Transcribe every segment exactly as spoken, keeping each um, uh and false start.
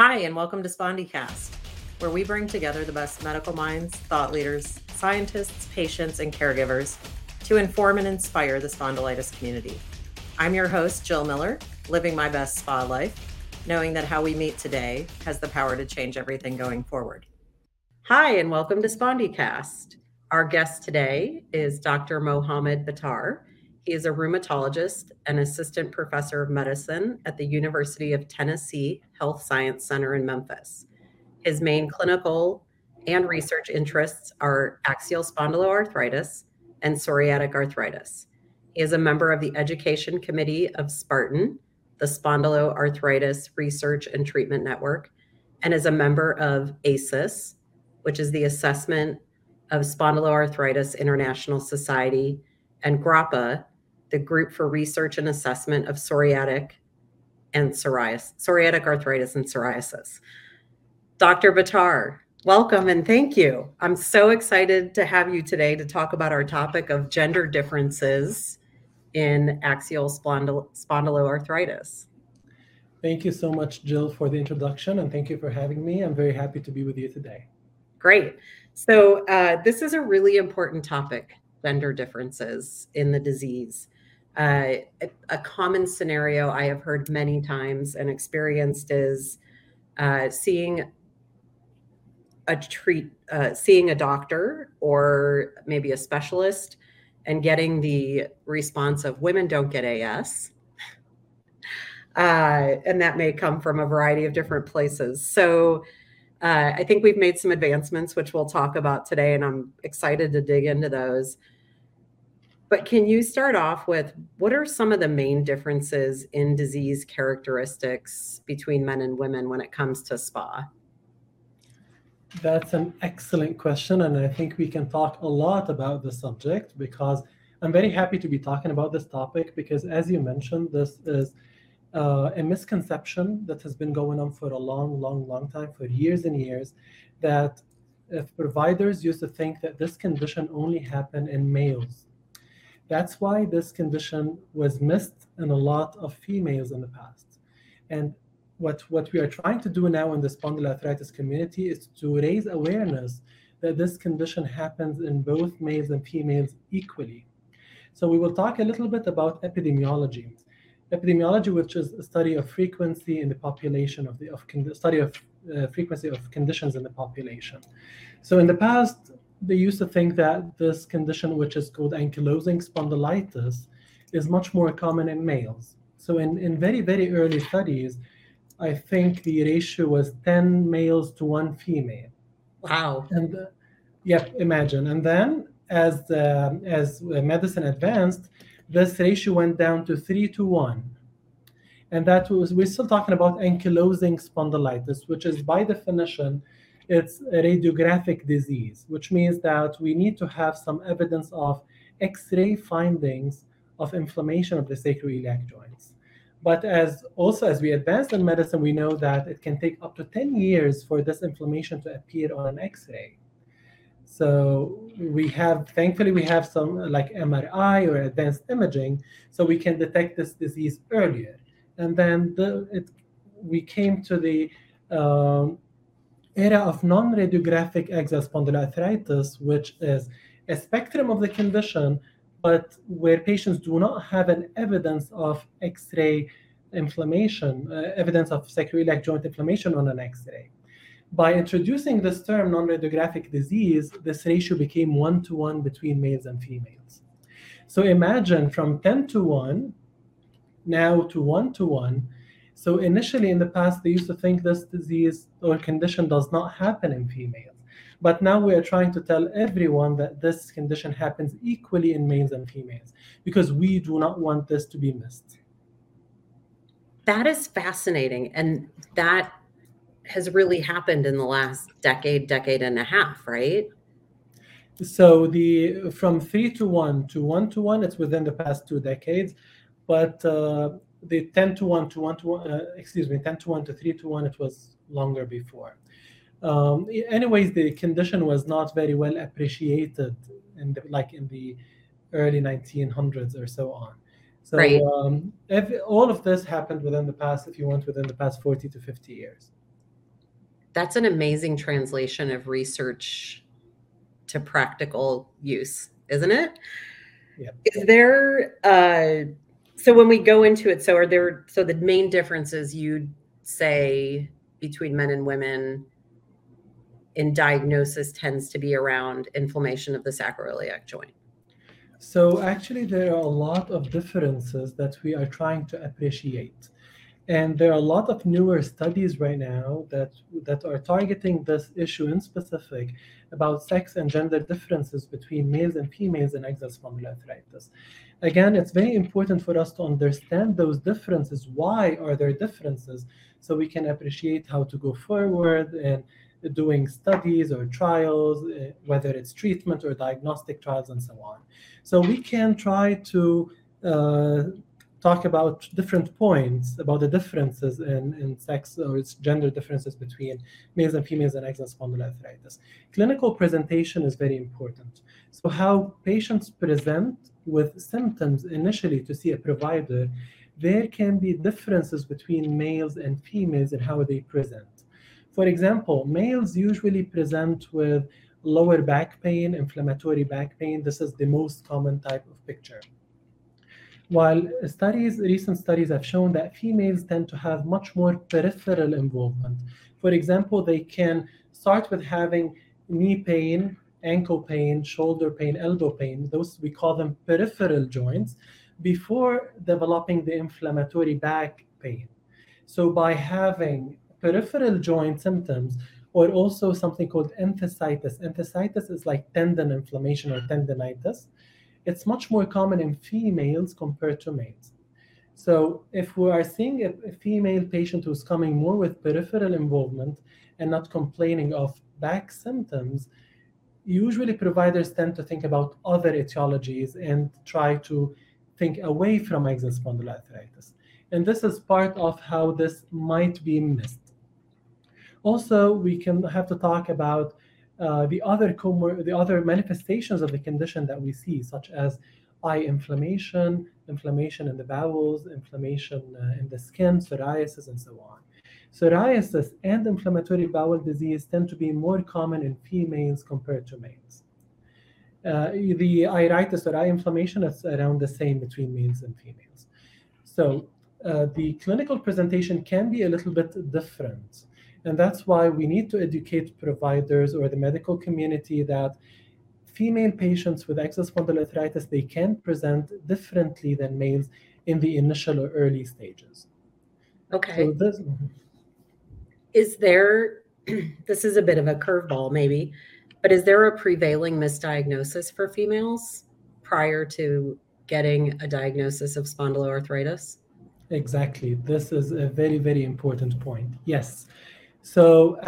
Hi, and welcome to SpondyCast, where we bring together the best medical minds, thought leaders, scientists, patients, and caregivers to inform and inspire the spondylitis community. I'm your host, Jill Miller, living my best spa life, knowing that how we meet today has the power to change everything going forward. Hi, and welcome to SpondyCast. Our guest today is Doctor Mohamad Bittar. He is a rheumatologist and assistant professor of medicine at the University of Tennessee Health Science Center in Memphis. His main clinical and research interests are axial spondyloarthritis and psoriatic arthritis. He is a member of the Education Committee of SPARTAN, the Spondyloarthritis Research and Treatment Network, and is a member of A S A S, which is the Assessment of Spondyloarthritis International Society, and GRAPA, the Group for Research and Assessment of Psoriatic and Psoriasis, Psoriatic Arthritis and Psoriasis. Doctor Bittar, welcome and thank you. I'm so excited to have you today to talk about our topic of gender differences in axial spondyl- spondyloarthritis. Thank you so much, Jill, for the introduction, and thank you for having me. I'm very happy to be with you today. Great. So uh, this is a really important topic. Gender differences in the disease. Uh, a, a common scenario I have heard many times and experienced is uh, seeing a treat, uh, seeing a doctor or maybe a specialist and getting the response of women don't get A S. Uh, and that may come from a variety of different places. So Uh, I think we've made some advancements, which we'll talk about today, and I'm excited to dig into those. But can you start off with what are some of the main differences in disease characteristics between men and women when it comes to S P A? That's an excellent question, and I think we can talk a lot about the subject because I'm very happy to be talking about this topic because, as you mentioned, this is Uh, a misconception that has been going on for a long, long, long time, for years and years, that if providers used to think that this condition only happened in males. That's why this condition was missed in a lot of females in the past. And what, what we are trying to do now in the spondyloarthritis community is to raise awareness that this condition happens in both males and females equally. So we will talk a little bit about epidemiology. Epidemiology, which is a study of frequency in the population of the of con- study of uh, frequency of conditions in the population. So in the past, they used to think that this condition, which is called ankylosing spondylitis, is much more common in males. So in, in very, very early studies, I think the ratio was ten males to one female. Wow. And uh, yep, imagine. And then as uh, as medicine advanced, this ratio went down to three to one. And that was, we're still talking about ankylosing spondylitis, which is by definition, it's a radiographic disease, which means that we need to have some evidence of X-ray findings of inflammation of the sacroiliac joints. But as also as we advance in medicine, we know that it can take up to ten years for this inflammation to appear on an X-ray. So we have, thankfully, we have some like M R I or advanced imaging, so we can detect this disease earlier. And then the, it, we came to the um, era of non-radiographic axial spondyloarthritis, which is a spectrum of the condition, but where patients do not have an evidence of X-ray inflammation, uh, evidence of sacroiliac joint inflammation on an X-ray. By introducing this term, non-radiographic disease, this ratio became one to one between males and females. So imagine from ten to one, now to one to one. So initially in the past, they used to think this disease or condition does not happen in females. But now we are trying to tell everyone that this condition happens equally in males and females because we do not want this to be missed. That is fascinating. And that has really happened in the last decade, decade and a half, right? So the from three to one to one to one, it's within the past two decades, but uh, the ten to one to one to one, uh, excuse me, ten to one to three to one, it was longer before. Um, anyways, the condition was not very well appreciated, in the, like in the early nineteen hundreds or so on. So right. um, every, all of this happened within the past, if you want, within the past forty to fifty years. that's an amazing translation of research to practical use, isn't it? Yep. Is there, uh, so when we go into it, so are there, so the main differences you'd say between men and women in diagnosis tends to be around inflammation of the sacroiliac joint? So actually there are a lot of differences that we are trying to appreciate. And there are a lot of newer studies right now that, that are targeting this issue in specific about sex and gender differences between males and females in axial spondyloarthritis. Again, it's very important for us to understand those differences. Why are there differences? So we can appreciate how to go forward and doing studies or trials, whether it's treatment or diagnostic trials and so on. So we can try to uh, talk about different points about the differences in, in sex or its gender differences between males and females in axial spondyloarthritis. Clinical presentation is very important. So how patients present with symptoms initially to see a provider, there can be differences between males and females in how they present. For example, males usually present with lower back pain, inflammatory back pain. This is the most common type of picture. While studies, recent studies have shown that females tend to have much more peripheral involvement. For example, they can start with having knee pain, ankle pain, shoulder pain, elbow pain. Those, we call them peripheral joints, before developing the inflammatory back pain. So by having peripheral joint symptoms, or also something called enthesitis. Enthesitis is like tendon inflammation or tendinitis. It's much more common in females compared to males. So if we are seeing a female patient who's coming more with peripheral involvement and not complaining of back symptoms, usually providers tend to think about other etiologies and try to think away from axial spondyloarthritis. And this is part of how this might be missed. Also, we can have to talk about uh, the other comor- the other manifestations of the condition that we see, such as eye inflammation, inflammation in the bowels, inflammation uh, in the skin, psoriasis, and so on. Psoriasis and inflammatory bowel disease tend to be more common in females compared to males. Uh, the iritis or eye inflammation is around the same between males and females. So Uh, the clinical presentation can be a little bit different. And that's why we need to educate providers or the medical community that female patients with axial spondyloarthritis, they can present differently than males in the initial or early stages. Okay. So this, is there, this is a bit of a curveball maybe, but is there a prevailing misdiagnosis for females prior to getting a diagnosis of spondyloarthritis? Exactly. This is a very, very important point. Yes. So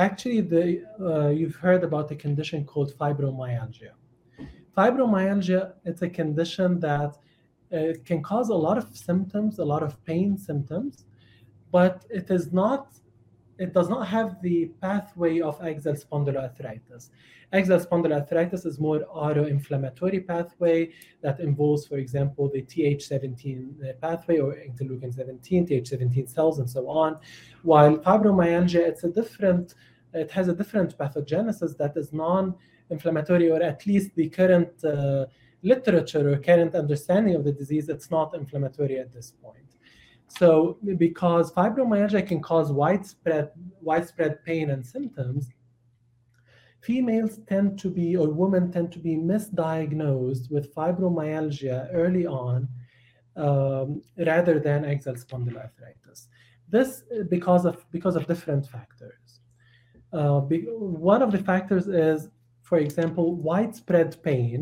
actually, the uh, you've heard about the condition called fibromyalgia. Fibromyalgia, it's a condition that uh, can cause a lot of symptoms, a lot of pain symptoms, but it is not, it does not have the pathway of axial spondyloarthritis. Axial spondyloarthritis is more autoinflammatory pathway that involves, for example, the T H seventeen pathway or interleukin seventeen, T H seventeen cells, and so on. While fibromyalgia, it's a different, it has a different pathogenesis that is non-inflammatory, or at least the current uh, literature or current understanding of the disease, it's not inflammatory at this point. So because fibromyalgia can cause widespread widespread pain and symptoms, females tend to be, or women tend to be misdiagnosed with fibromyalgia early on, um, rather than axial spondyloarthritis. This because of, because of different factors. Uh, be, one of the factors is, for example, widespread pain.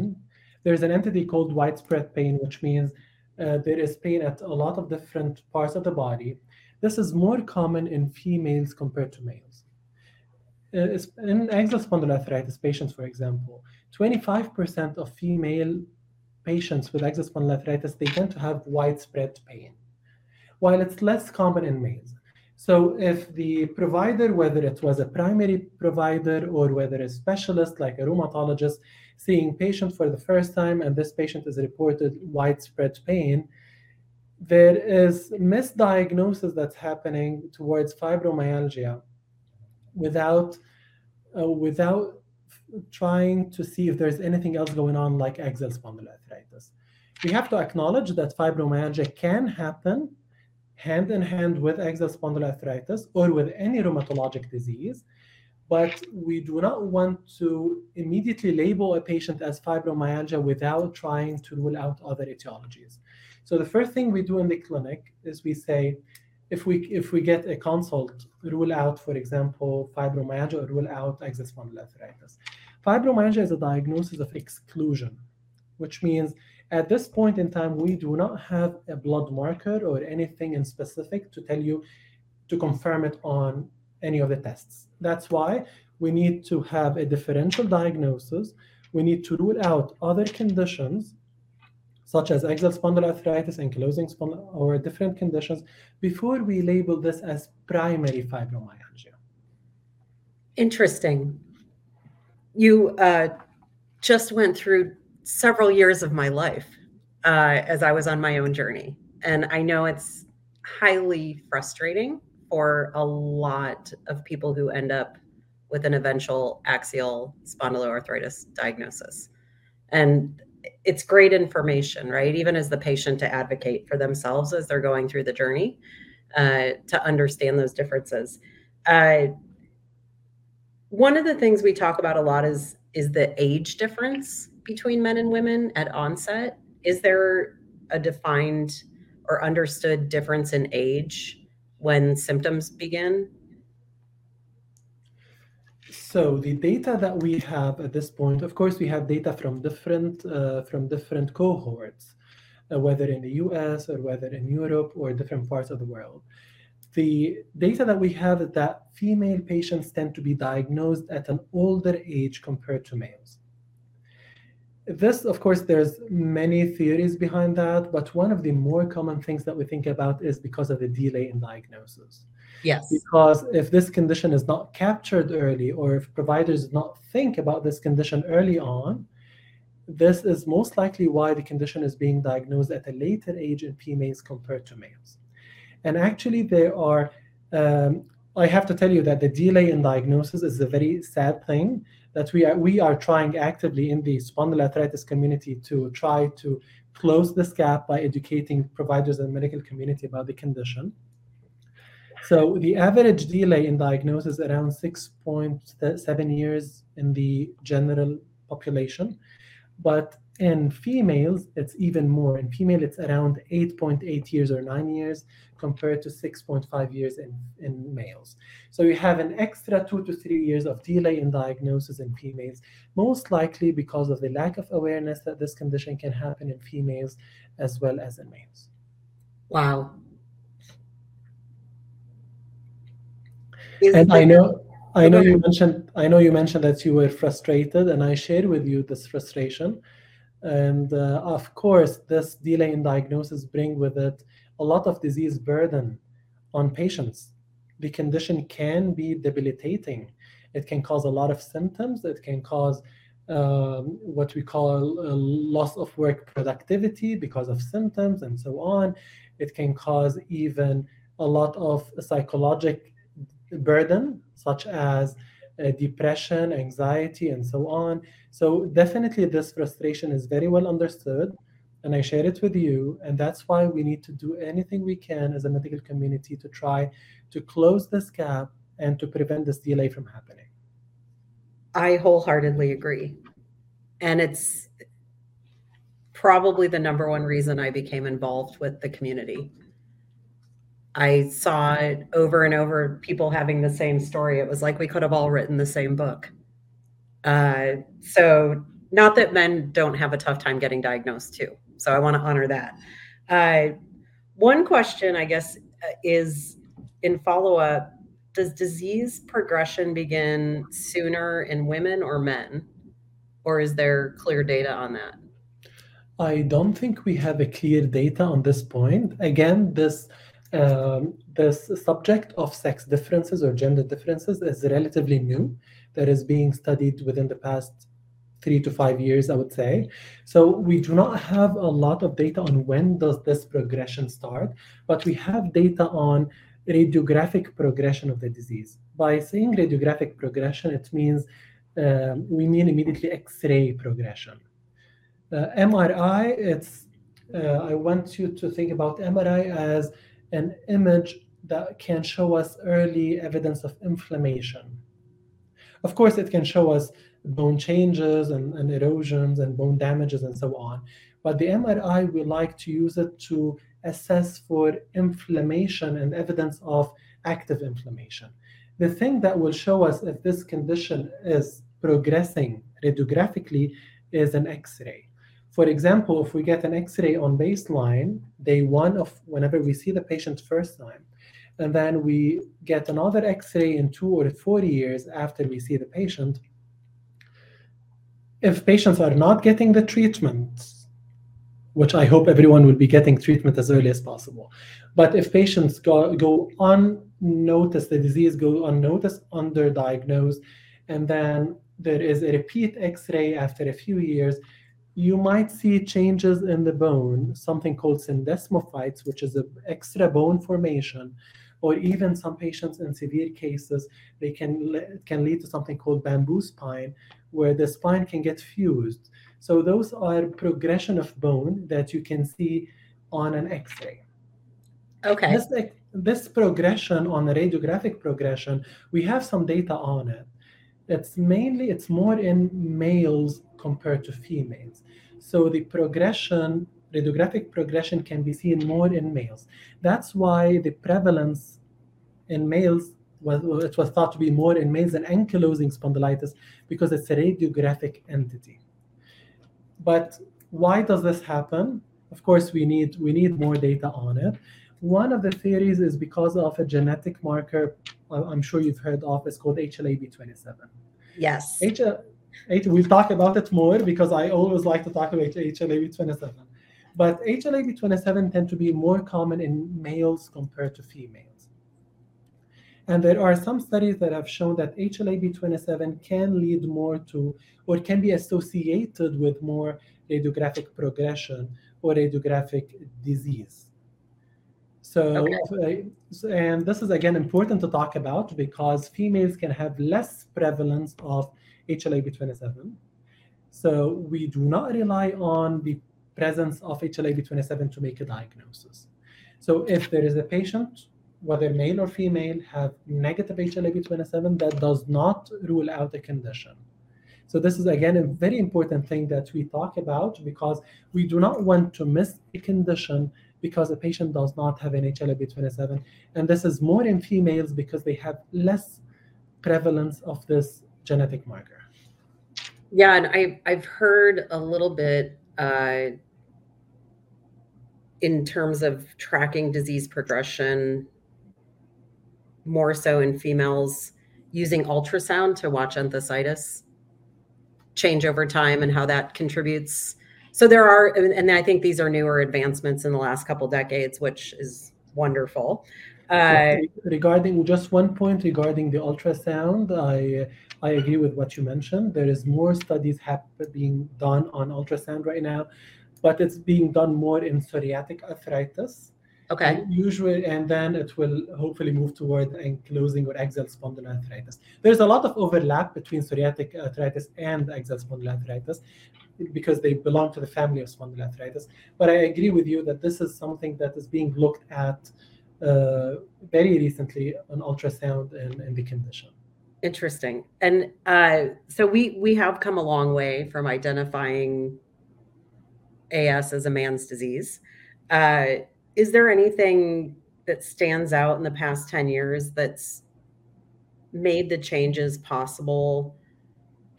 There's an entity called widespread pain, which means Uh, there is pain at a lot of different parts of the body. This is more common in females compared to males. Uh, in axial spondyloarthritis patients, for example, twenty-five percent of female patients with axial spondyloarthritis, they tend to have widespread pain, while it's less common in males. So if the provider, whether it was a primary provider or whether a specialist like a rheumatologist, seeing patient for the first time and this patient is reported widespread pain, there is misdiagnosis that's happening towards fibromyalgia without uh, without trying to see if there's anything else going on like axial spondyloarthritis. We have to acknowledge that fibromyalgia can happen hand in hand with axial spondyloarthritis or with any rheumatologic disease, but we do not want to immediately label a patient as fibromyalgia without trying to rule out other etiologies. So the first thing we do in the clinic is we say, if we if we get a consult, rule out, for example, fibromyalgia or rule out axial spondyloarthritis. Fibromyalgia is a diagnosis of exclusion, which means at this point in time, we do not have a blood marker or anything in specific to tell you to confirm it on any of the tests. That's why we need to have a differential diagnosis. We need to rule out other conditions such as axial spondyloarthritis, ankylosing spondylitis, or different conditions before we label this as primary fibromyalgia. Interesting. You uh, just went through several years of my life uh, as I was on my own journey. And I know it's highly frustrating for a lot of people who end up with an eventual axial spondyloarthritis diagnosis. And it's great information, right? Even as the patient to advocate for themselves as they're going through the journey uh, to understand those differences. Uh, one of the things we talk about a lot is, is the age difference between men and women at onset. Is there a defined or understood difference in age when symptoms begin? So the data that we have at this point, of course, we have data from different uh, from different cohorts, uh, whether in the U S or whether in Europe or different parts of the world. The data that we have is that female patients tend to be diagnosed at an older age compared to males. This, of course, there's many theories behind that, but one of the more common things that we think about is because of the delay in diagnosis. Yes. Because if this condition is not captured early, or if providers do not think about this condition early on, this is most likely why the condition is being diagnosed at a later age in females compared to males. And actually, there are, um, I have to tell you that the delay in diagnosis is a very sad thing that we are we are trying actively in the spondyloarthritis community to try to close this gap by educating providers and medical community about the condition. So the average delay in diagnosis is around six point seven years in the general population, but in females, it's even more. In female, it's around eight point eight years or nine years compared to six point five years in, in males. So you have an extra two to three years of delay in diagnosis in females, most likely because of the lack of awareness that this condition can happen in females as well as in males. Wow. And I know... I know you mentioned I know you mentioned that you were frustrated, and I share with you this frustration. And uh, of course, this delay in diagnosis brings with it a lot of disease burden on patients. The condition can be debilitating. It can cause a lot of symptoms. It can cause um, what we call a loss of work productivity because of symptoms and so on. It can cause even a lot of psychological burden, such as uh, depression, anxiety, and so on. So definitely this frustration is very well understood, and I share it with you. And that's why we need to do anything we can as a medical community to try to close this gap and to prevent this delay from happening. I wholeheartedly agree. And it's probably the number one reason I became involved with the community. I saw it over and over, people having the same story. It was like we could have all written the same book. Uh, so not that men don't have a tough time getting diagnosed too. So I want to honor that. Uh, one question, I guess, is in follow-up, does disease progression begin sooner in women or men? Or is there clear data on that? I don't think we have a clear data on this point. Again, this... Um, this subject of sex differences or gender differences is relatively new, that is being studied within the past three to five years, I would say. So we do not have a lot of data on when does this progression start, but we have data on radiographic progression of the disease. By saying radiographic progression, it means um, we mean immediately X-ray progression. Uh, M R I, it's, uh, I want you to think about M R I as an image that can show us early evidence of inflammation. Of course, it can show us bone changes and, and erosions and bone damages and so on. But the M R I, we like to use it to assess for inflammation and evidence of active inflammation. The thing that will show us if this condition is progressing radiographically is an X-ray. For example, if we get an X-ray on baseline, day one of whenever we see the patient first time, and then we get another X-ray in two or four years after we see the patient, if patients are not getting the treatment, which I hope everyone will be getting treatment as early as possible, but if patients go, go unnoticed, the disease go unnoticed, underdiagnosed, and then there is a repeat X-ray after a few years, you might see changes in the bone, something called syndesmophytes, which is an extra bone formation, or even some patients in severe cases, they can, can lead to something called bamboo spine, where the spine can get fused. So those are progression of bone that you can see on an X-ray. Okay. This, this progression on the radiographic progression, we have some data on it. It's mainly, it's more in males compared to females. So the progression, radiographic progression can be seen more in males. That's why the prevalence in males, well, it was thought to be more in males than ankylosing spondylitis, because it's a radiographic entity. But why does this happen? Of course, we need we need more data on it. One of the theories is because of a genetic marker I'm sure you've heard of. It's called H L A B twenty-seven. Yes. H- H- we'll talk about it more because I always like to talk about H L A B twenty-seven. But H L A B twenty-seven tend to be more common in males compared to females. And there are some studies that have shown that H L A B twenty-seven can lead more to, or can be associated with more radiographic progression or radiographic disease. So, okay. uh, and this is, again, important to talk about because females can have less prevalence of H L A B twenty-seven. So we do not rely on the presence of H L A B twenty-seven to make a diagnosis. So if there is a patient, whether male or female, have negative H L A B twenty-seven, that does not rule out the condition. So this is, again, a very important thing that we talk about because we do not want to miss a condition because a patient does not have an H L A B twenty-seven. And this is more in females because they have less prevalence of this genetic marker. Yeah, and I, I've heard a little bit uh, in terms of tracking disease progression, more so in females, using ultrasound to watch enthesitis change over time and how that contributes. So there are, and I think these are newer advancements in the last couple of decades, which is wonderful. Uh, regarding just one point regarding the ultrasound, I I agree with what you mentioned. There is more studies have being done on ultrasound right now, but it's being done more in psoriatic arthritis. Okay. Usually, and then it will hopefully move toward ankylosing or axial spondyloarthritis. There's a lot of overlap between psoriatic arthritis and axial spondyloarthritis because they belong to the family of spondyloarthritis. But I agree with you that this is something that is being looked at uh, very recently on ultrasound and, and the condition. Interesting. And uh, so we, we have come a long way from identifying A S as a man's disease. Uh, Is there anything that stands out in the past ten years that's made the changes possible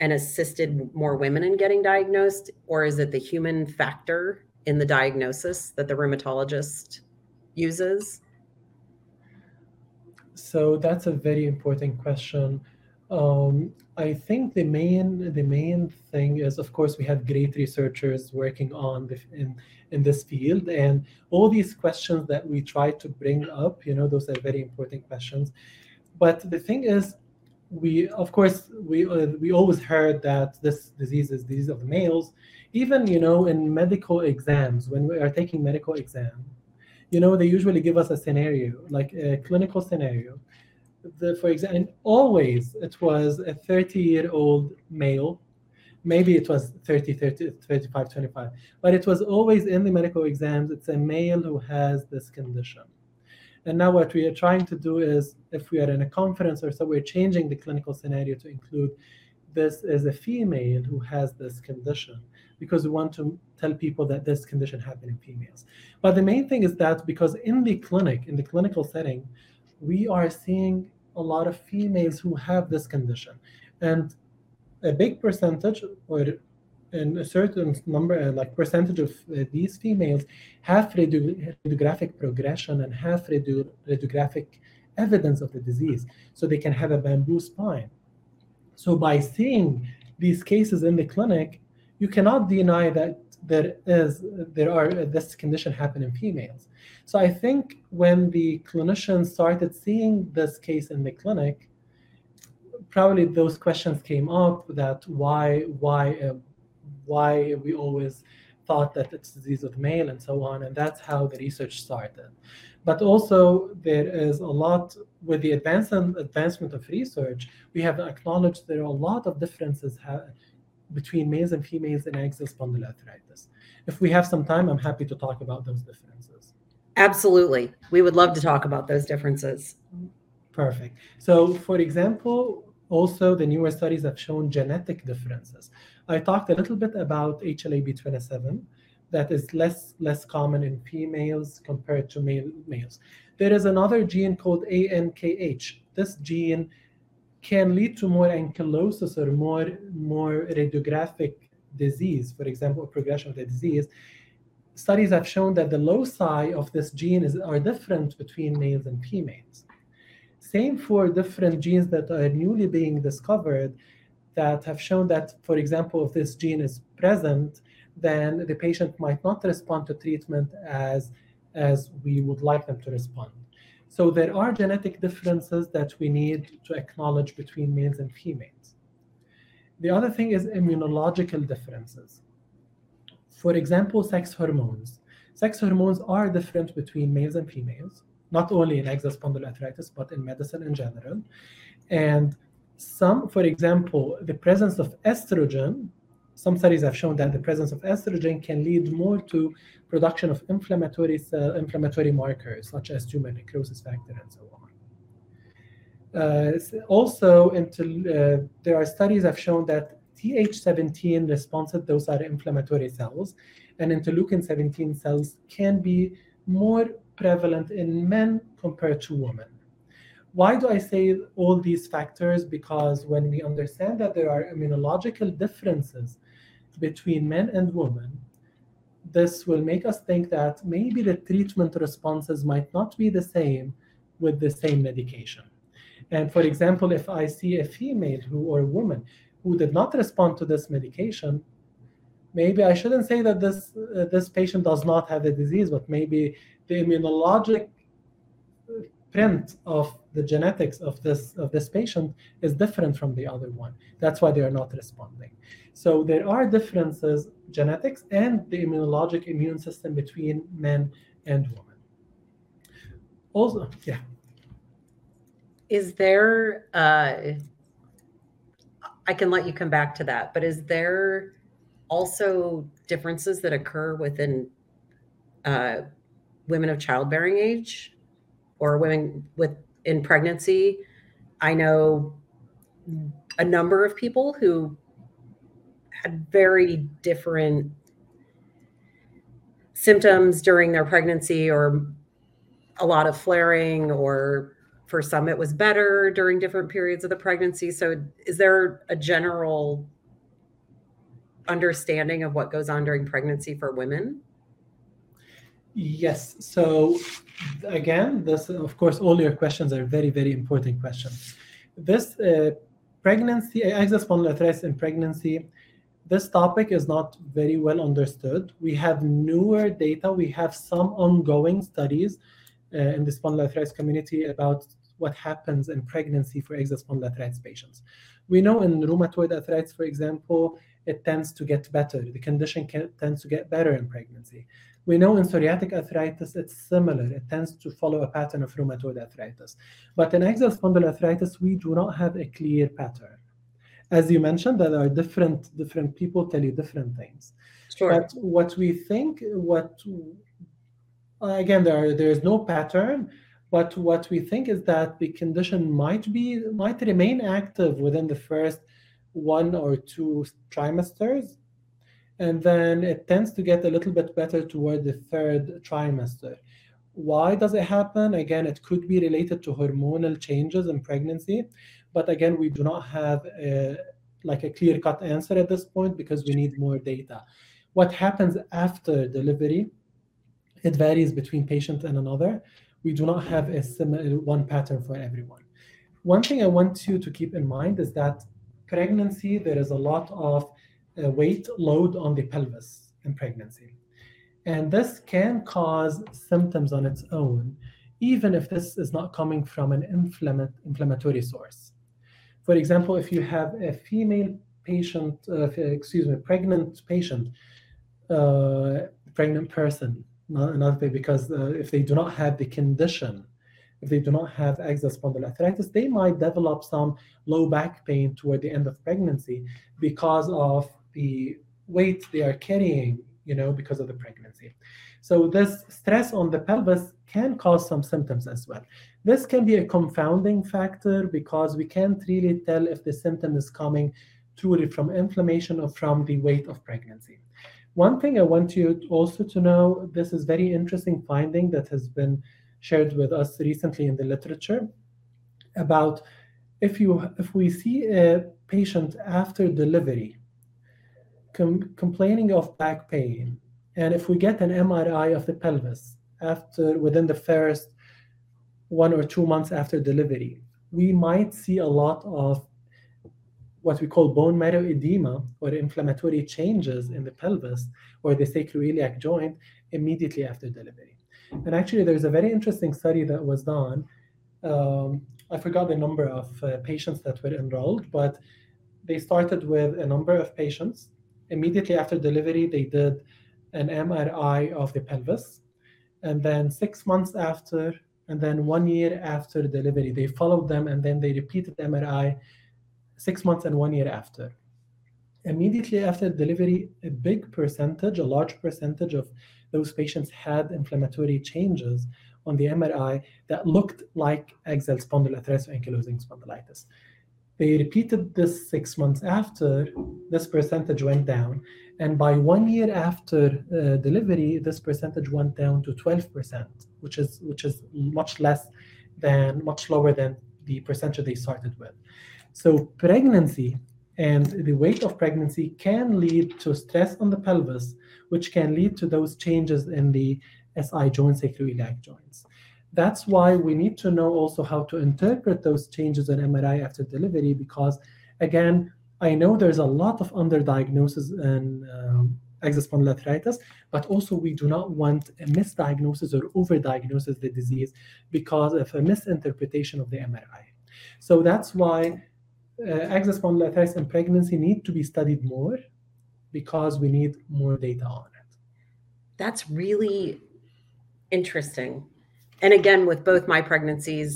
and assisted more women in getting diagnosed? Or is it the human factor in the diagnosis that the rheumatologist uses? So that's a very important question. Um, I think the main the main thing is, of course, we have great researchers working on the, in in this field, and all these questions that we try to bring up, you know, those are very important questions. But the thing is, we of course we uh, we always heard that this disease is disease of males, even you know in medical exams when we are taking medical exam, you know, they usually give us a scenario, like a clinical scenario. The, for example, and always it was a thirty-year-old male. Maybe it was thirty, thirty, thirty-five, twenty-five. But it was always in the medical exams, it's a male who has this condition. And now what we are trying to do is, if we are in a conference or so, we're changing the clinical scenario to include this is a female who has this condition, because we want to tell people that this condition happens in females. But the main thing is that because in the clinic, in the clinical setting, we are seeing a lot of females who have this condition. And a big percentage, or in a certain number, like percentage of these females have radi- radiographic progression and have radi- radiographic evidence of the disease. So they can have a bamboo spine. So by seeing these cases in the clinic, you cannot deny that there is, there are, this condition happen in females. So I think when the clinicians started seeing this case in the clinic, probably those questions came up that why, why, uh, why we always thought that it's disease of male and so on, and that's how the research started. But also there is a lot, with the advancement advancement of research, we have acknowledged there are a lot of differences ha- between males and females in axial spondyloarthritis. If we have some time, I'm happy to talk about those differences. Absolutely. We would love to talk about those differences. Perfect. So, for example, also the newer studies have shown genetic differences. I talked a little bit about H L A B twenty-seven, that is less less common in females compared to male, males. There is another gene called A N K H. This gene can lead to more ankylosis or more, more radiographic disease, for example, progression of the disease. Studies have shown that the loci of this gene is, are different between males and females. Same for different genes that are newly being discovered that have shown that, for example, if this gene is present, then the patient might not respond to treatment as, as we would like them to respond. So there are genetic differences that we need to acknowledge between males and females. The other thing is immunological differences. For example, sex hormones. Sex hormones are different between males and females, not only in axial spondyloarthritis, but in medicine in general. And some, for example, the presence of estrogen, some studies have shown that the presence of estrogen can lead more to production of inflammatory cell, inflammatory markers, such as tumor necrosis factor and so on. Uh, also, until, uh, there are studies that have shown that T H seventeen responsive, those are inflammatory cells, and interleukin seventeen cells can be more prevalent in men compared to women. Why do I say all these factors? Because when we understand that there are immunological differences between men and women, this will make us think that maybe the treatment responses might not be the same with the same medication. And for example, if I see a female who or a woman who did not respond to this medication, maybe I shouldn't say that this uh, this patient does not have the disease, but maybe the immunologic print of the genetics of this of this patient is different from the other one. That's why they are not responding. So there are differences, genetics and the immunologic immune system between men and women. Also, yeah. Is there, uh, I can let you come back to that, but is there also differences that occur within uh, women of childbearing age or women with in pregnancy? I know a number of people who had very different symptoms during their pregnancy, or a lot of flaring, or for some it was better during different periods of the pregnancy. So is there a general understanding of what goes on during pregnancy for women? Yes. So again, this, of course, all your questions are very, very important questions. This uh, pregnancy, axial spondyloarthritis in pregnancy, this topic is not very well understood. We have newer data. We have some ongoing studies uh, in the spondyloarthritis community about what happens in pregnancy for axial spondyloarthritis patients. We know in rheumatoid arthritis, for example, it tends to get better. The condition can, tends to get better in pregnancy. We know in psoriatic arthritis, it's similar. It tends to follow a pattern of rheumatoid arthritis. But in axial spondyloarthritis, we do not have a clear pattern. As you mentioned, there are different, different people tell you different things. Sure. But what we think, what again, there are, there is no pattern, but what we think is that the condition might be, might remain active within the first one or two trimesters, and then it tends to get a little bit better toward the third trimester. Why does it happen? Again, it could be related to hormonal changes in pregnancy, but again, we do not have a, like a clear-cut answer at this point because we need more data. What happens after delivery, it varies between patient and another. We do not have a similar one pattern for everyone. One thing I want you to keep in mind is that pregnancy, there is a lot of uh, weight load on the pelvis in pregnancy. And this can cause symptoms on its own, even if this is not coming from an inflamm- inflammatory source. For example, if you have a female patient, uh, excuse me, pregnant patient, uh, pregnant person, not another thing, because uh, if they do not have the condition, if they do not have axial spondyloarthritis, they might develop some low back pain toward the end of pregnancy because of the weight they are carrying, you know, because of the pregnancy. So this stress on the pelvis can cause some symptoms as well. This can be a confounding factor because we can't really tell if the symptom is coming truly from inflammation or from the weight of pregnancy. One thing I want you also to know, this is very interesting finding that has been shared with us recently in the literature about if you if we see a patient after delivery com- complaining of back pain, and if we get an M R I of the pelvis after within the first one or two months after delivery, we might see a lot of what we call bone marrow edema or inflammatory changes in the pelvis or the sacroiliac joint immediately after delivery. And actually, there's a very interesting study that was done. Um, I forgot the number of uh, patients that were enrolled, but they started with a number of patients. Immediately after delivery, they did an M R I of the pelvis. And then six months after, and then one year after delivery, they followed them, and then they repeated M R I six months and one year after. Immediately after delivery, a big percentage, a large percentage of those patients had inflammatory changes on the M R I that looked like axial spondyloarthritis or ankylosing spondylitis. They repeated this six months after, this percentage went down. And by one year after uh, delivery, this percentage went down to twelve percent, which is which is much less than, much lower than the percentage they started with. So pregnancy and the weight of pregnancy can lead to stress on the pelvis, which can lead to those changes in the S I joints, sacroiliac joints. That's why we need to know also how to interpret those changes in M R I after delivery, because again, I know there's a lot of underdiagnosis in um, axial spondyloarthritis, but also we do not want a misdiagnosis or overdiagnosis of the disease because of a misinterpretation of the M R I. So that's why Uh, axial spondyloarthritis and pregnancy need to be studied more because we need more data on it. That's really interesting. And again, with both my pregnancies,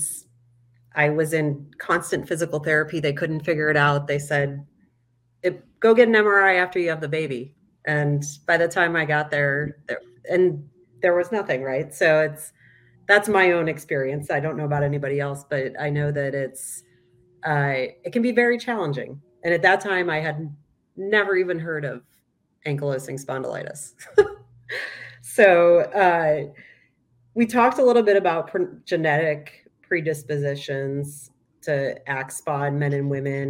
I was in constant physical therapy. They couldn't figure it out. They said, go get an M R I after you have the baby. And by the time I got there, there and there was nothing, right? So it's that's my own experience. I don't know about anybody else, but I know that it's Uh, it can be very challenging. And at that time, I had never even heard of ankylosing spondylitis. so uh, we talked a little bit about pre- genetic predispositions to A C S P O D, men and women.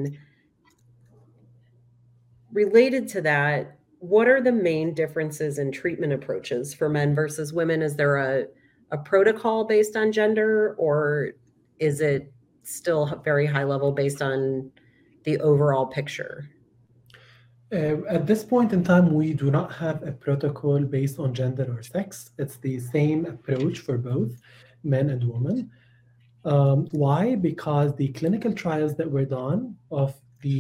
Related to that, what are the main differences in treatment approaches for men versus women? Is there a, a protocol based on gender, or is it still very high level based on the overall picture? Uh, at this point in time, we do not have a protocol based on gender or sex. It's the same approach for both men and women. Um, why? Because the clinical trials that were done of the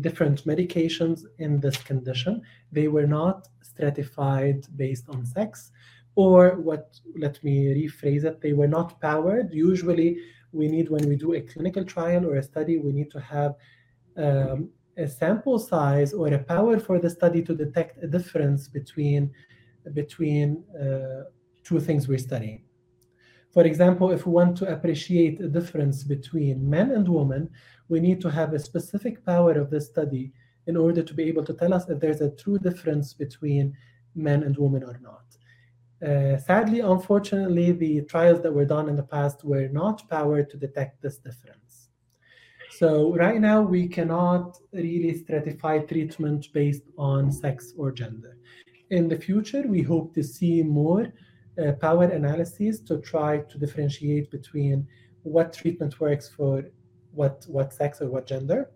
different medications in this condition. They were not stratified based on sex, or what, let me rephrase it, they were not powered. Usually we need, when we do a clinical trial or a study, we need to have um, a sample size or a power for the study to detect a difference between, between uh, two things we're studying. For example, if we want to appreciate a difference between men and women, we need to have a specific power of the study in order to be able to tell us if there's a true difference between men and women or not. Uh, sadly, unfortunately, the trials that were done in the past were not powered to detect this difference. So right now, we cannot really stratify treatment based on sex or gender. In the future, we hope to see more uh, power analyses to try to differentiate between what treatment works for what, what sex or what gender.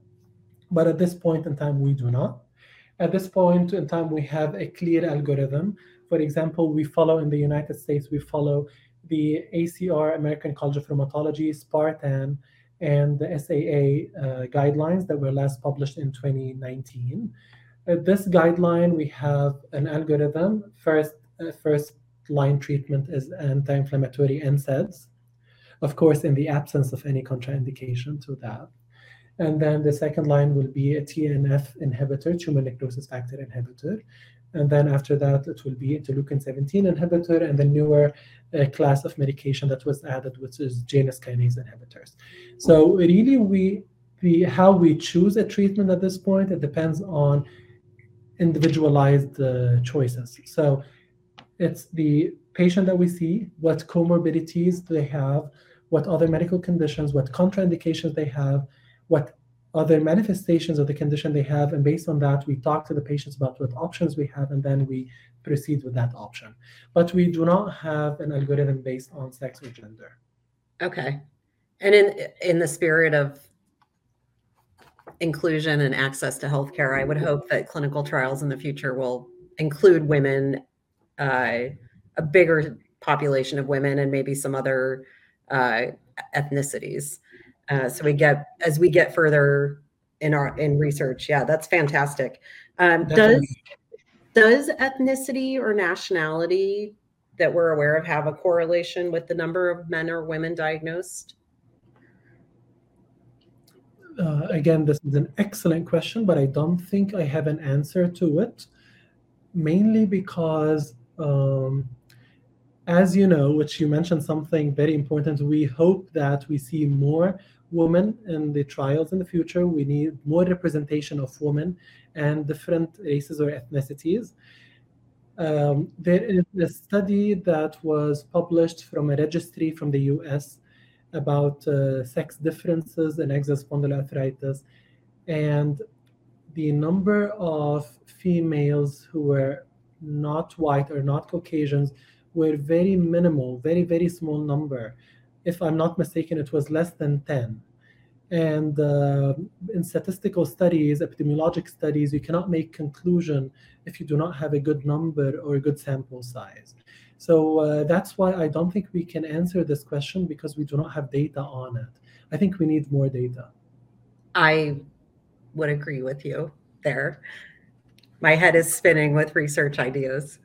But at this point in time, we do not. At this point in time, we have a clear algorithm. For example, we follow in the United States, we follow the A C R, American College of Rheumatology, SPARTAN, and the S A A uh, guidelines that were last published in twenty nineteen. Uh, this guideline, we have an algorithm. First, uh, first line treatment is anti-inflammatory N SAIDs, of course, in the absence of any contraindication to that. And then the second line will be a T N F inhibitor, tumor necrosis factor inhibitor. And then after that, it will be interleukin seventeen inhibitor and the newer uh, class of medication that was added, which is Janus kinase inhibitors. So really, we, we how we choose a treatment at this point, it depends on individualized uh, choices. So it's the patient that we see, what comorbidities they have, what other medical conditions, what contraindications they have, what other manifestations of the condition they have, and based on that, we talk to the patients about what options we have, and then we proceed with that option. But we do not have an algorithm based on sex or gender. Okay. And in in the spirit of inclusion and access to healthcare, I would hope that clinical trials in the future will include women, uh, a bigger population of women, and maybe some other uh, ethnicities. Uh, so we get, as we get further in our, in research. Yeah, that's fantastic. Um, does, does ethnicity or nationality that we're aware of have a correlation with the number of men or women diagnosed? Uh, again, this is an excellent question, but I don't think I have an answer to it, mainly because, um, as you know, which you mentioned something very important, we hope that we see more women in the trials in the future. We need more representation of women and different races or ethnicities. Um, there is a study that was published from a registry from the U S about uh, sex differences in axial spondyloarthritis, and the number of females who were not white or not Caucasians were very minimal, very, very small number. If I'm not mistaken, it was less than ten. And uh, in statistical studies, epidemiologic studies, you cannot make conclusion if you do not have a good number or a good sample size. So uh, that's why I don't think we can answer this question, because we do not have data on it. I think we need more data. I would agree with you there. My head is spinning with research ideas.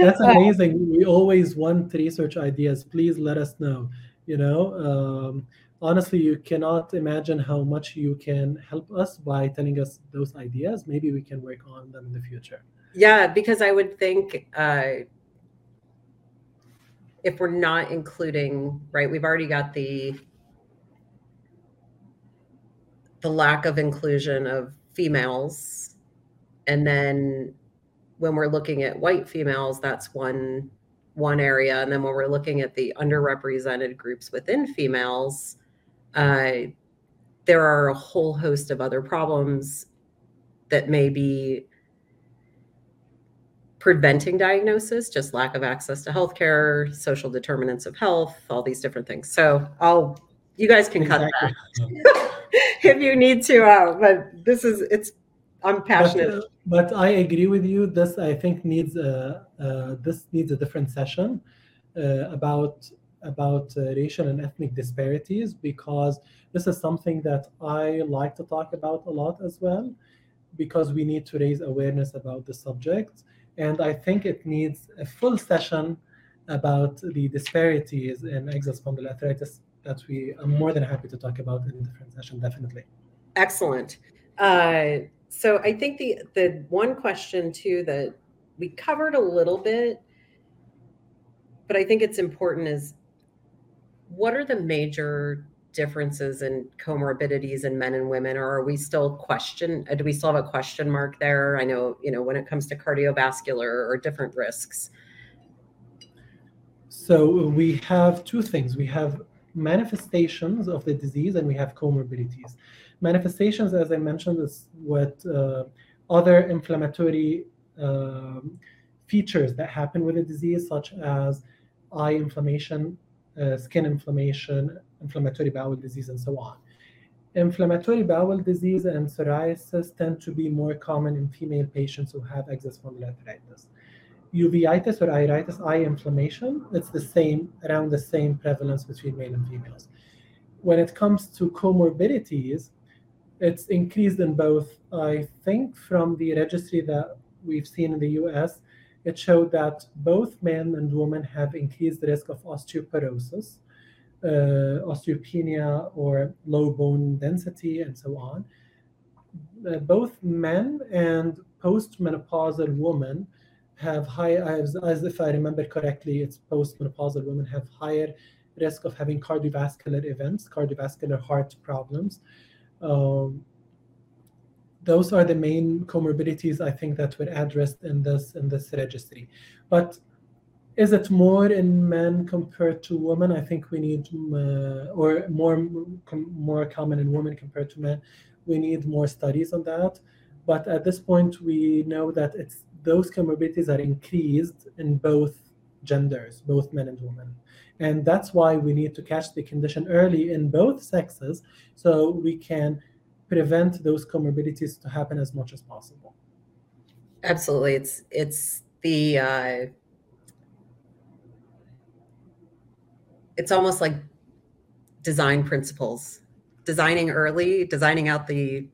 That's amazing. We always want research ideas. Please let us know. You know, um, honestly, you cannot imagine how much you can help us by telling us those ideas. Maybe we can work on them in the future. Yeah, because I would think uh, if we're not including, right, we've already got the the lack of inclusion of females, and then when we're looking at white females, that's one one area. And then when we're looking at the underrepresented groups within females, uh, there are a whole host of other problems that may be preventing diagnosis, just lack of access to healthcare, social determinants of health, all these different things. So I'll, you guys can cut exactly. that if you need to, uh, but this is, it's, I'm passionate. But, uh, but I agree with you. This, I think, needs a, uh, this needs a different session uh, about about uh, racial and ethnic disparities, because this is something that I like to talk about a lot as well, because we need to raise awareness about the subject. And I think it needs a full session about the disparities in axial spondyloarthritis that we are more than happy to talk about in a different session, definitely. Excellent. Uh, so I think the, the one question too that we covered a little bit, but I think it's important, is what are the major differences in comorbidities in men and women, or are we still question, do we still have a question mark there? I know, you know, when it comes to cardiovascular or different risks. So we have two things. We have manifestations of the disease and we have comorbidities. Manifestations, as I mentioned, is what uh, other inflammatory um, features that happen with a disease, such as eye inflammation, uh, skin inflammation, inflammatory bowel disease, and so on. Inflammatory bowel disease and psoriasis tend to be more common in female patients who have axial spondyloarthritis. Uveitis or iritis, eye inflammation, it's the same, around the same prevalence between male and females. When it comes to comorbidities, it's increased in both. I think from the registry that we've seen in the U S, it showed that both men and women have increased risk of osteoporosis, uh, osteopenia, or low bone density, and so on. Uh, both men and postmenopausal women have high, as, as if I remember correctly, it's postmenopausal women have higher risk of having cardiovascular events, cardiovascular heart problems. Um, Those are the main comorbidities, I think, that were addressed in this in this registry. But is it more in men compared to women? I think we need, uh, or more more common in women compared to men. We need more studies on that. But at this point, we know that it's those comorbidities are increased in both genders, both men and women. And that's why we need to catch the condition early in both sexes, so we can prevent those comorbidities to happen as much as possible. Absolutely. It's it's the uh, it's almost like design principles, designing early, designing out the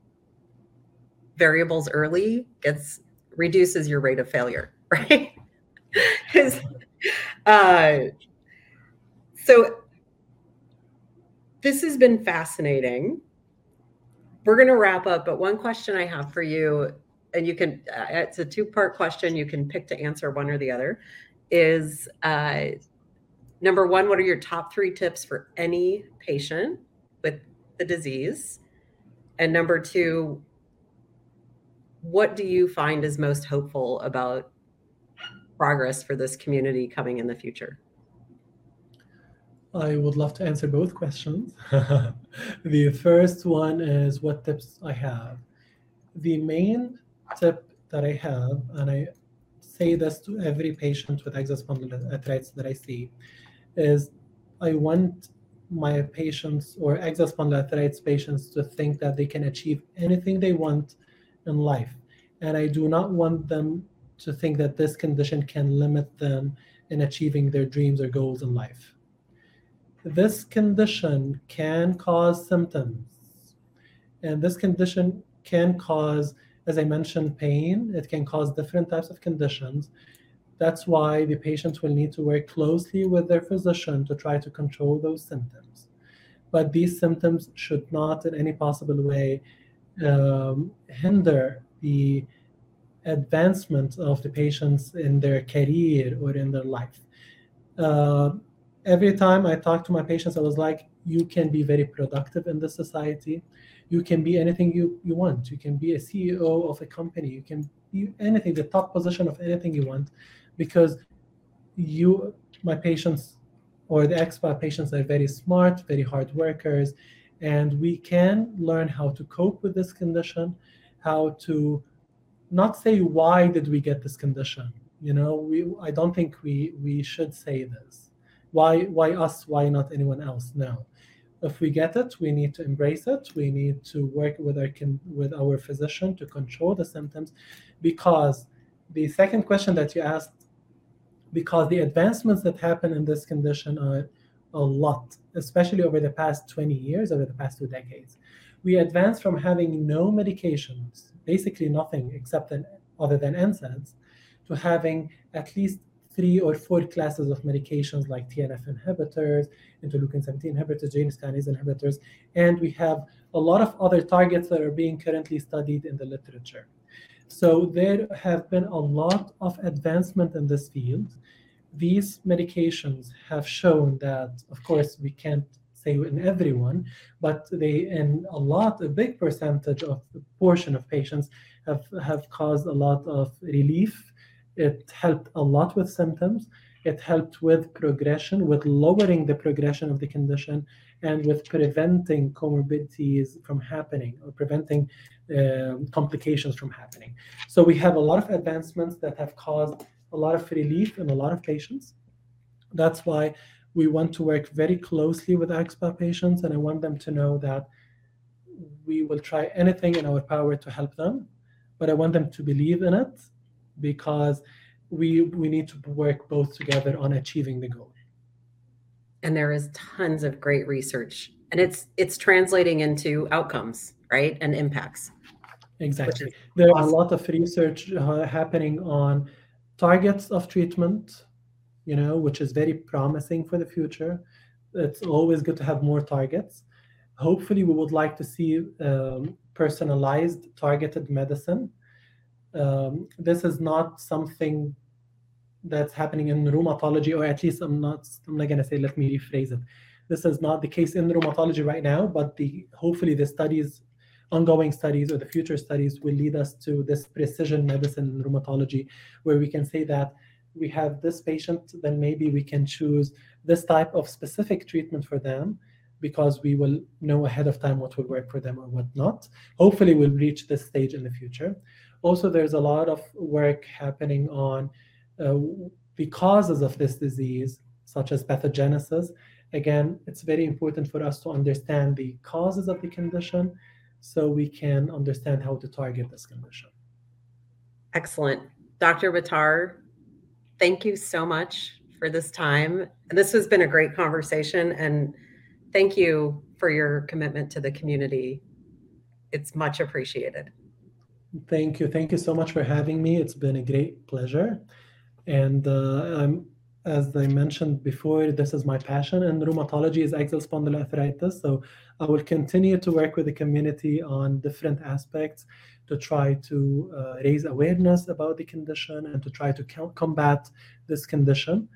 variables early gets reduces your rate of failure, right? uh, so this has been fascinating. We're going to wrap up, but one question I have for you, and you can, uh, it's a two-part question, you can pick to answer one or the other, is uh, number one, what are your top three tips for any patient with the disease? And number two, what do you find is most hopeful about progress for this community coming in the future? I would love to answer both questions. The first one is what tips I have. The main tip that I have, and I say this to every patient with axial spondyloarthritis that I see, is I want my patients or axial spondyloarthritis patients to think that they can achieve anything they want in life. And I do not want them to think that this condition can limit them in achieving their dreams or goals in life. This condition can cause symptoms, and this condition can cause, as I mentioned, pain. It can cause different types of conditions. That's why the patients will need to work closely with their physician to try to control those symptoms. But these symptoms should not in any possible way um, hinder the advancement of the patients in their career or in their life. Uh, Every time I talk to my patients, I was like, you can be very productive in this society. You can be anything you, you want. You can be a C E O of a company. You can be anything, the top position of anything you want, because you, my patients or the expat patients are very smart, very hard workers, and we can learn how to cope with this condition, how to not say, why did we get this condition? You know, we I don't think we we should say this. Why why us? Why not anyone else? No. If we get it, we need to embrace it. We need to work with our with our physician to control the symptoms, because the second question that you asked, because the advancements that happen in this condition are a lot, especially over the past twenty years, over the past two decades. We advanced from having no medications, basically nothing except an, other than N SAIDs, to having at least three or four classes of medications like T N F inhibitors, interleukin seventeen inhibitors, Janus kinase inhibitors, and we have a lot of other targets that are being currently studied in the literature. So there have been a lot of advancement in this field. These medications have shown that, of course, we can't say in everyone, but they, in a lot, a big percentage of the portion of patients have, have caused a lot of relief. It helped a lot with symptoms. It helped with progression, with lowering the progression of the condition, and with preventing comorbidities from happening or preventing uh, complications from happening. So we have a lot of advancements that have caused a lot of relief in a lot of patients. That's why we want to work very closely with A X P A patients, and I want them to know that we will try anything in our power to help them, but I want them to believe in it, because we we need to work both together on achieving the goal. And there is tons of great research, and it's it's translating into outcomes, right? And impacts. Exactly. There awesome. Are a lot of research uh, happening on targets of treatment, you know, which is very promising for the future. It's always good to have more targets. Hopefully we would like to see um, personalized targeted medicine. Um, this is not something that's happening in rheumatology, or at least I'm not, I'm not going to say, let me rephrase it. This is not the case in rheumatology right now, but the hopefully the studies, ongoing studies or the future studies will lead us to this precision medicine in rheumatology, where we can say that we have this patient, then maybe we can choose this type of specific treatment for them, because we will know ahead of time what will work for them or what not. Hopefully we'll reach this stage in the future. Also, there's a lot of work happening on uh, the causes of this disease, such as pathogenesis. Again, it's very important for us to understand the causes of the condition so we can understand how to target this condition. Excellent. Doctor Bittar, thank you so much for this time. This has been a great conversation, and thank you for your commitment to the community. It's much appreciated. Thank you. Thank you so much for having me. It's been a great pleasure. And uh, I'm, as I mentioned before, this is my passion, and rheumatology is axial spondyloarthritis. So I will continue to work with the community on different aspects to try to uh, raise awareness about the condition and to try to co- combat this condition.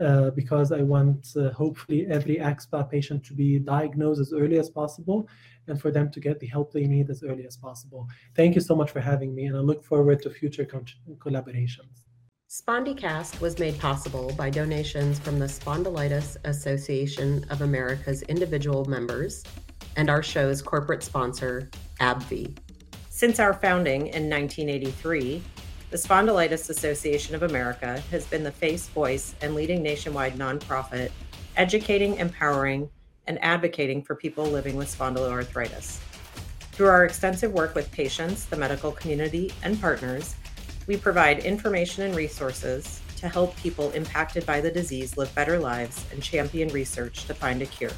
Uh, because I want, uh, hopefully, every A X P A patient to be diagnosed as early as possible and for them to get the help they need as early as possible. Thank you so much for having me, and I look forward to future con- collaborations. SpondyCast was made possible by donations from the Spondylitis Association of America's individual members and our show's corporate sponsor, AbbVie. Since our founding in nineteen eighty-three, the Spondylitis Association of America has been the face, voice, and leading nationwide nonprofit, educating, empowering, and advocating for people living with spondyloarthritis. Through our extensive work with patients, the medical community, and partners, we provide information and resources to help people impacted by the disease live better lives and champion research to find a cure.